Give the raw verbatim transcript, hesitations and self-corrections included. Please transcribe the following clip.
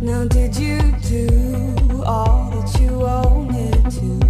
Now did you do all that you wanted to?